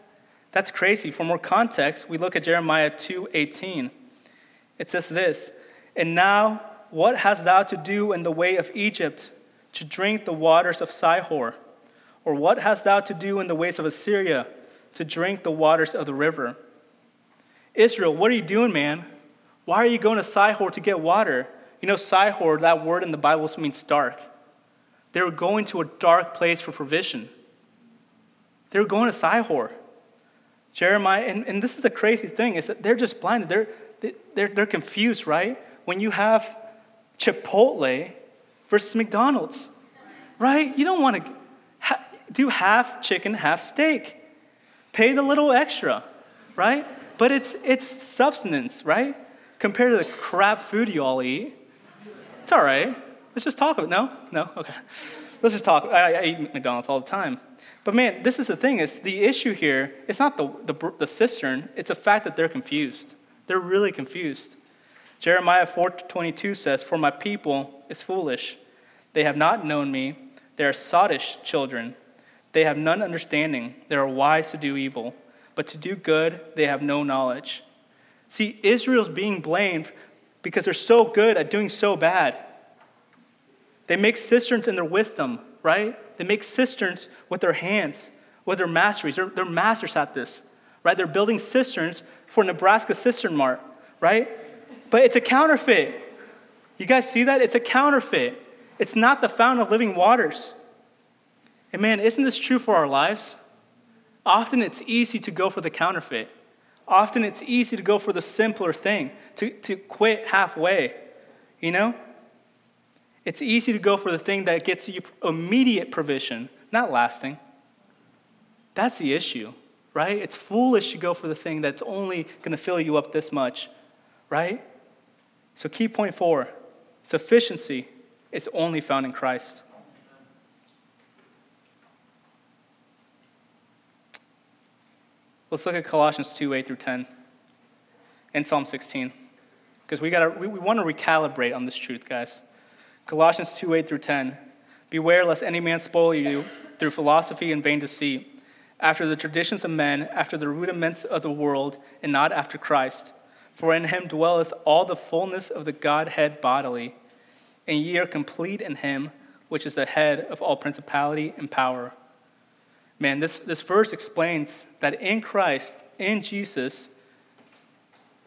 crazy. For more context, we look at Jeremiah 2:18. It says this, and now what hast thou to do in the way of Egypt to drink the waters of Sihor? Or what hast thou to do in the ways of Assyria to drink the waters of the river? Israel, what are you doing, man? Why are you going to Sihor to get water? You know, Sihor, that word in the Bible means dark. They were going to a dark place for provision. They were going to Sihor. Jeremiah, and this is the crazy thing, is that they're just blinded. They're confused, right? When you have Chipotle versus McDonald's, right? You don't want to do half chicken, half steak. Pay the little extra, right? But it's substance, right? Compared to the crap food you all eat, it's all right. Let's just talk about it. No, okay. Let's just talk. I eat McDonald's all the time. But man, this is the thing, is the issue here, it's not the cistern, it's the fact that they're confused. They're really confused. Jeremiah 4:22 says, for my people is foolish. They have not known me. They are sottish children. They have none understanding. They are wise to do evil. But to do good, they have no knowledge. See, Israel's being blamed because they're so good at doing so bad. They make cisterns in their wisdom, right? They make cisterns with their hands, with their masteries. They're masters at this, right? They're building cisterns for Nebraska Cistern Mart, right? But it's a counterfeit. You guys see that? It's a counterfeit. It's not the fountain of living waters. And man, isn't this true for our lives? Often it's easy to go for the counterfeit. Often it's easy to go for the simpler thing, to quit halfway, you know? It's easy to go for the thing that gets you immediate provision, not lasting. That's the issue, right? It's foolish to go for the thing that's only going to fill you up this much, right? So key point 4, sufficiency is only found in Christ. Let's look at Colossians 2:8-10 and Psalm 16, because we want to recalibrate on this truth, guys. Colossians 2:8-10. Beware lest any man spoil you through philosophy and vain deceit, after the traditions of men, after the rudiments of the world, and not after Christ. For in him dwelleth all the fullness of the Godhead bodily, and ye are complete in him, which is the head of all principality and power. Man, this verse explains that in Christ, in Jesus,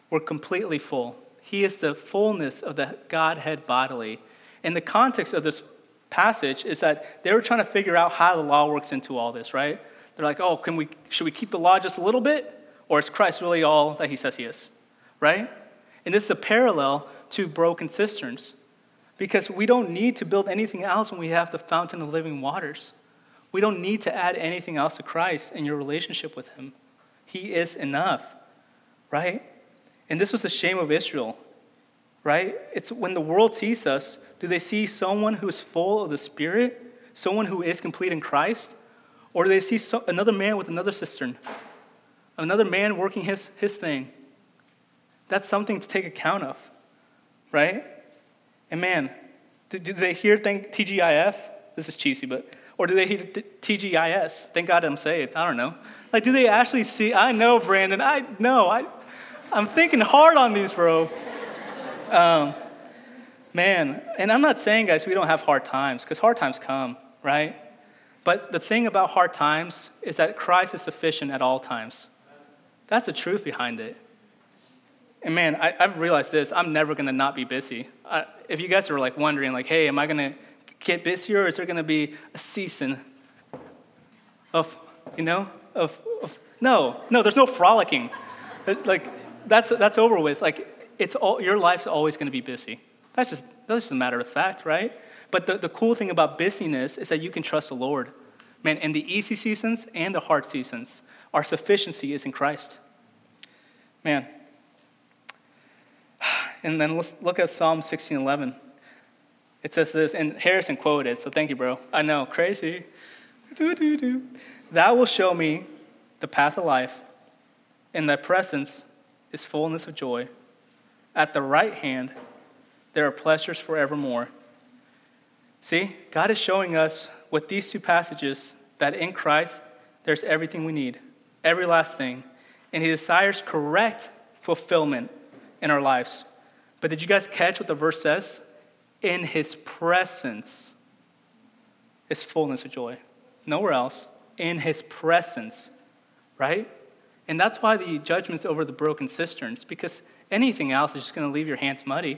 we're completely full. He is the fullness of the Godhead bodily. And the context of this passage is that they were trying to figure out how the law works into all this, right? They're like, oh, should we keep the law just a little bit? Or is Christ really all that he says he is, right? And this is a parallel to broken cisterns, because we don't need to build anything else when we have the fountain of living waters. We don't need to add anything else to Christ and your relationship with him. He is enough, right? And this was the shame of Israel. right? It's when the world sees us, do they see someone who is full of the Spirit, someone who is complete in Christ, or do they see another man with another cistern, another man working his thing? That's something to take account of, right? And man, do they hear TGIF? This is cheesy, but... Or do they hear TGIS? Thank God I'm saved. I don't know. Like, do they actually see? I know, Brandon. I know. I'm thinking hard on these, bro. Man, and I'm not saying, guys, we don't have hard times, because hard times come, right? But the thing about hard times is that Christ is sufficient at all times. That's the truth behind it. And man, I've realized this. I'm never going to not be busy. If you guys are like wondering, like, hey, am I going to get busier, or is there going to be a season of, no, there's no frolicking. Like, that's over with. Like, it's all, your life's always going to be busy. That's just a matter of fact, right? But the cool thing about busyness is that you can trust the Lord. Man, in the easy seasons and the hard seasons, our sufficiency is in Christ. Man. And then let's look at Psalm 16:11. It says this, and Harrison quoted it, so thank you, bro. I know, crazy. Thou will show me the path of life. In thy presence is fullness of joy. At the right hand, there are pleasures forevermore. See, God is showing us with these two passages that in Christ, there's everything we need, every last thing. And he desires correct fulfillment in our lives. But did you guys catch what the verse says? In his presence is fullness of joy. Nowhere else. In his presence, right? And that's why the judgment's over the broken cisterns, because anything else is just going to leave your hands muddy.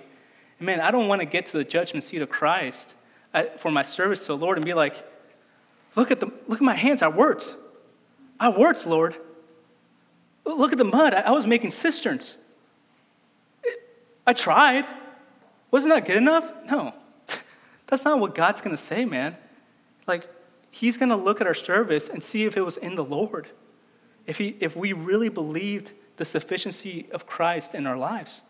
And man, I don't want to get to the judgment seat of Christ for my service to the Lord and be like, look at my hands. I worked, Lord. Look at the mud. I was making cisterns. I tried. Wasn't that good enough? No. That's not what God's going to say, man. Like, he's going to look at our service and see if it was in the Lord. If we really believed the sufficiency of Christ in our lives.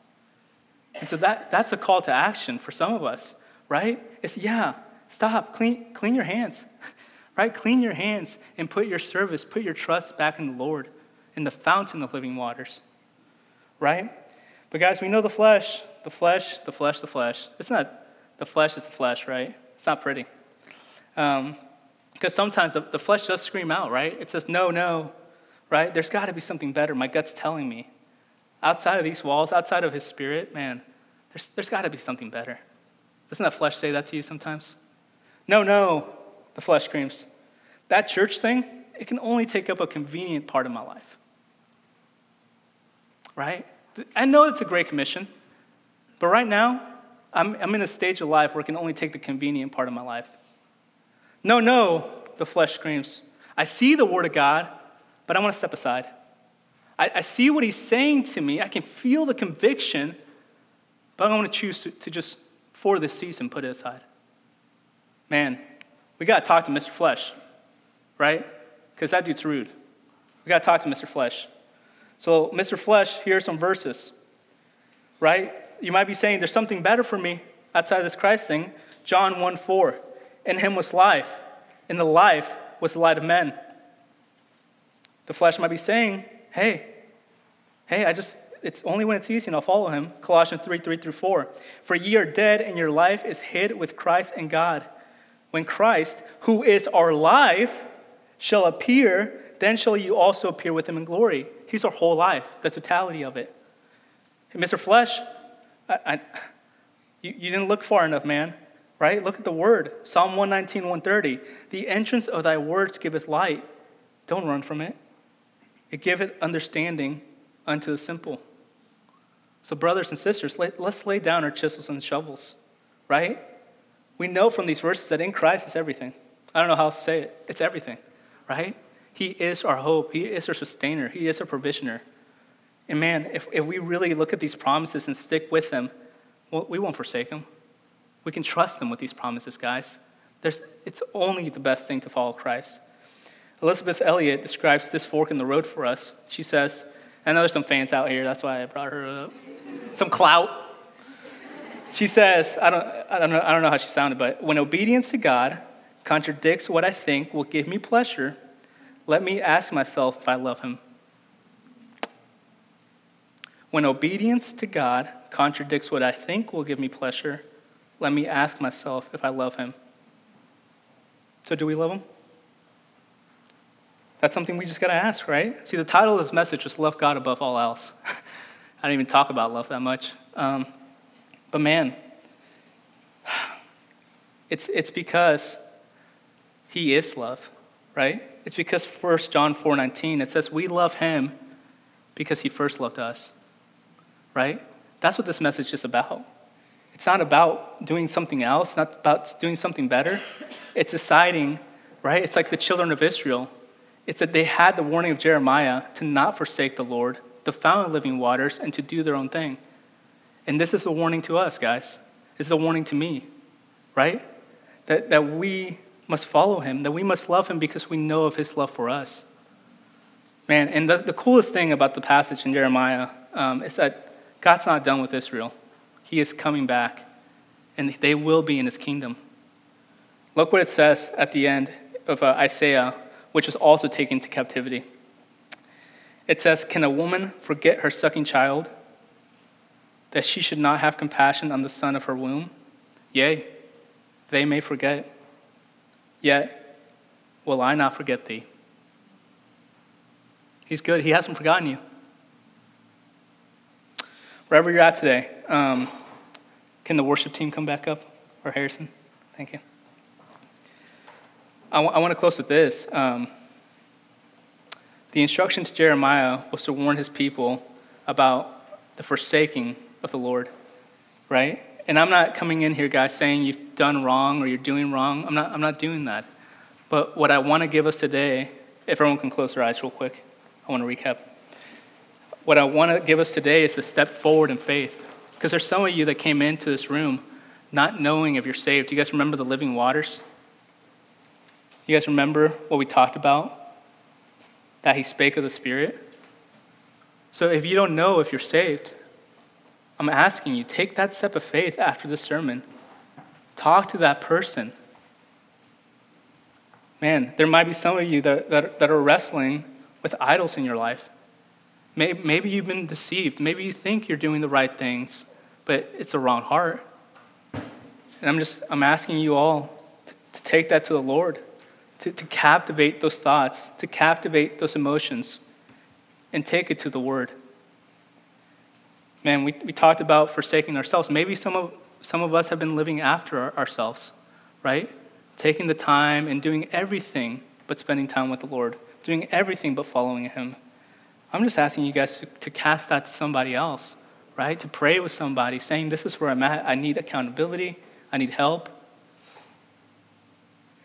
And so that's a call to action for some of us, right? It's, yeah, stop, clean your hands, right? Clean your hands and put your trust back in the Lord, in the fountain of living waters, right? But guys, we know the flesh. The flesh. It's not, the flesh is the flesh, right? It's not pretty. Because sometimes the flesh does scream out, right? It says, no, right? There's got to be something better. My gut's telling me. Outside of these walls, outside of his Spirit, man, there's got to be something better. Doesn't that flesh say that to you sometimes? No, the flesh screams. That church thing, it can only take up a convenient part of my life, right? I know it's a great commission. But right now, I'm in a stage of life where I can only take the convenient part of my life. No, the flesh screams. I see the word of God, but I want to step aside. I see what he's saying to me. I can feel the conviction, but I want to choose to just, for this season, put it aside. Man, we got to talk to Mr. Flesh, right? Because that dude's rude. We got to talk to Mr. Flesh. So Mr. Flesh, here are some verses, right? You might be saying, there's something better for me outside of this Christ thing. John 1:4, in him was life, and the life was the light of men. The flesh might be saying, hey, it's only when it's easy and I'll follow him. Colossians 3:3-4, for ye are dead and your life is hid with Christ in God. When Christ, who is our life, shall appear, then shall you also appear with him in glory. He's our whole life, the totality of it. And Mr. Flesh, you didn't look far enough, man, right? Look at the word. Psalm 119:130. The entrance of thy words giveth light. Don't run from it. It giveth understanding unto the simple. So brothers and sisters, let's lay down our chisels and shovels, right? We know from these verses that in Christ is everything. I don't know how else to say it. It's everything, right? He is our hope. He is our sustainer. He is our provisioner. And man, if we really look at these promises and stick with them, well, we won't forsake them. We can trust them with these promises, guys. It's only the best thing to follow Christ. Elizabeth Elliot describes this fork in the road for us. She says, I know there's some fans out here. That's why I brought her up. Some clout. She says, I don't know how she sounded, but when obedience to God contradicts what I think will give me pleasure, let me ask myself if I love him. When obedience to God contradicts what I think will give me pleasure, let me ask myself if I love him. So do we love him? That's something we just got to ask, right? See, the title of this message is Love God Above All Else. I didn't even talk about love that much. But man, it's because he is love, right? It's because 1 John 4:19, it says we love him because he first loved us, right? That's what this message is about. It's not about doing something else, not about doing something better. It's deciding, right? It's like the children of Israel. It's that they had the warning of Jeremiah to not forsake the Lord, the fountain of living waters, and to do their own thing. And this is a warning to us, guys. This is a warning to me, right? That we must follow him, that we must love him because we know of his love for us. Man, and the coolest thing about the passage in Jeremiah is that God's not done with Israel. He is coming back, and they will be in his kingdom. Look what it says at the end of Isaiah, which is also taken to captivity. It says, "Can a woman forget her sucking child, that she should not have compassion on the son of her womb? Yea, they may forget, yet will I not forget thee." He's good. He hasn't forgotten you. Wherever you're at today, can the worship team come back up? Or Harrison? Thank you. I want to close with this. The instruction to Jeremiah was to warn his people about the forsaking of the Lord, right? And I'm not coming in here, guys, saying you've done wrong or you're doing wrong. I'm not doing that. But what I want to give us today, if everyone can close their eyes real quick, I want to recap. What I want to give us today is to step forward in faith. Because there's some of you that came into this room not knowing if you're saved. Do you guys remember the living waters? You guys remember what we talked about? That he spake of the Spirit? So if you don't know if you're saved, I'm asking you, take that step of faith after this sermon. Talk to that person. Man, there might be some of you that are wrestling with idols in your life. Maybe you've been deceived. Maybe you think you're doing the right things, but it's a wrong heart. And I'm asking you all to take that to the Lord, to captivate those thoughts, to captivate those emotions, and take it to the Word. Man, we talked about forsaking ourselves. Maybe some of us have been living after ourselves, right? Taking the time and doing everything but spending time with the Lord, doing everything but following him. I'm just asking you guys to cast that to somebody else, right? To pray with somebody, saying, this is where I'm at. I need accountability. I need help.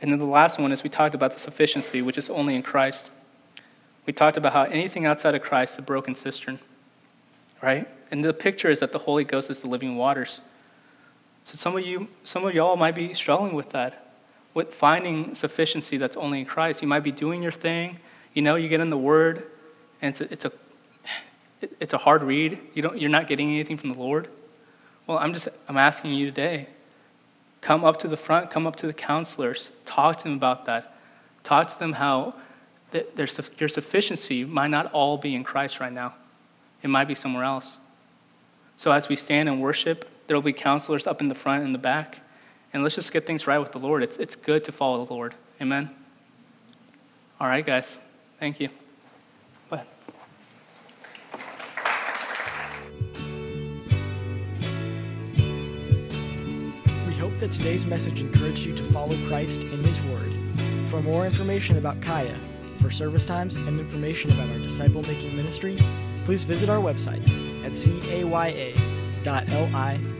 And then the last one is we talked about the sufficiency, which is only in Christ. We talked about how anything outside of Christ is a broken cistern, right? And the picture is that the Holy Ghost is the living waters. So some of y'all might be struggling with that, with finding sufficiency that's only in Christ. You might be doing your thing, you get in the Word, and it's a hard read. You're not getting anything from the Lord. Well, I'm asking you today, come up to the front, come up to the counselors, talk to them about that. Talk to them how your sufficiency might not all be in Christ right now. It might be somewhere else. So as we stand and worship, there will be counselors up in the front and the back. And let's just get things right with the Lord. It's good to follow the Lord. Amen? All right, guys. Thank you. Go ahead. We hope that today's message encouraged you to follow Christ in his word. For more information about Kaya, for service times and information about our disciple-making ministry, please visit our website at caya.li.com.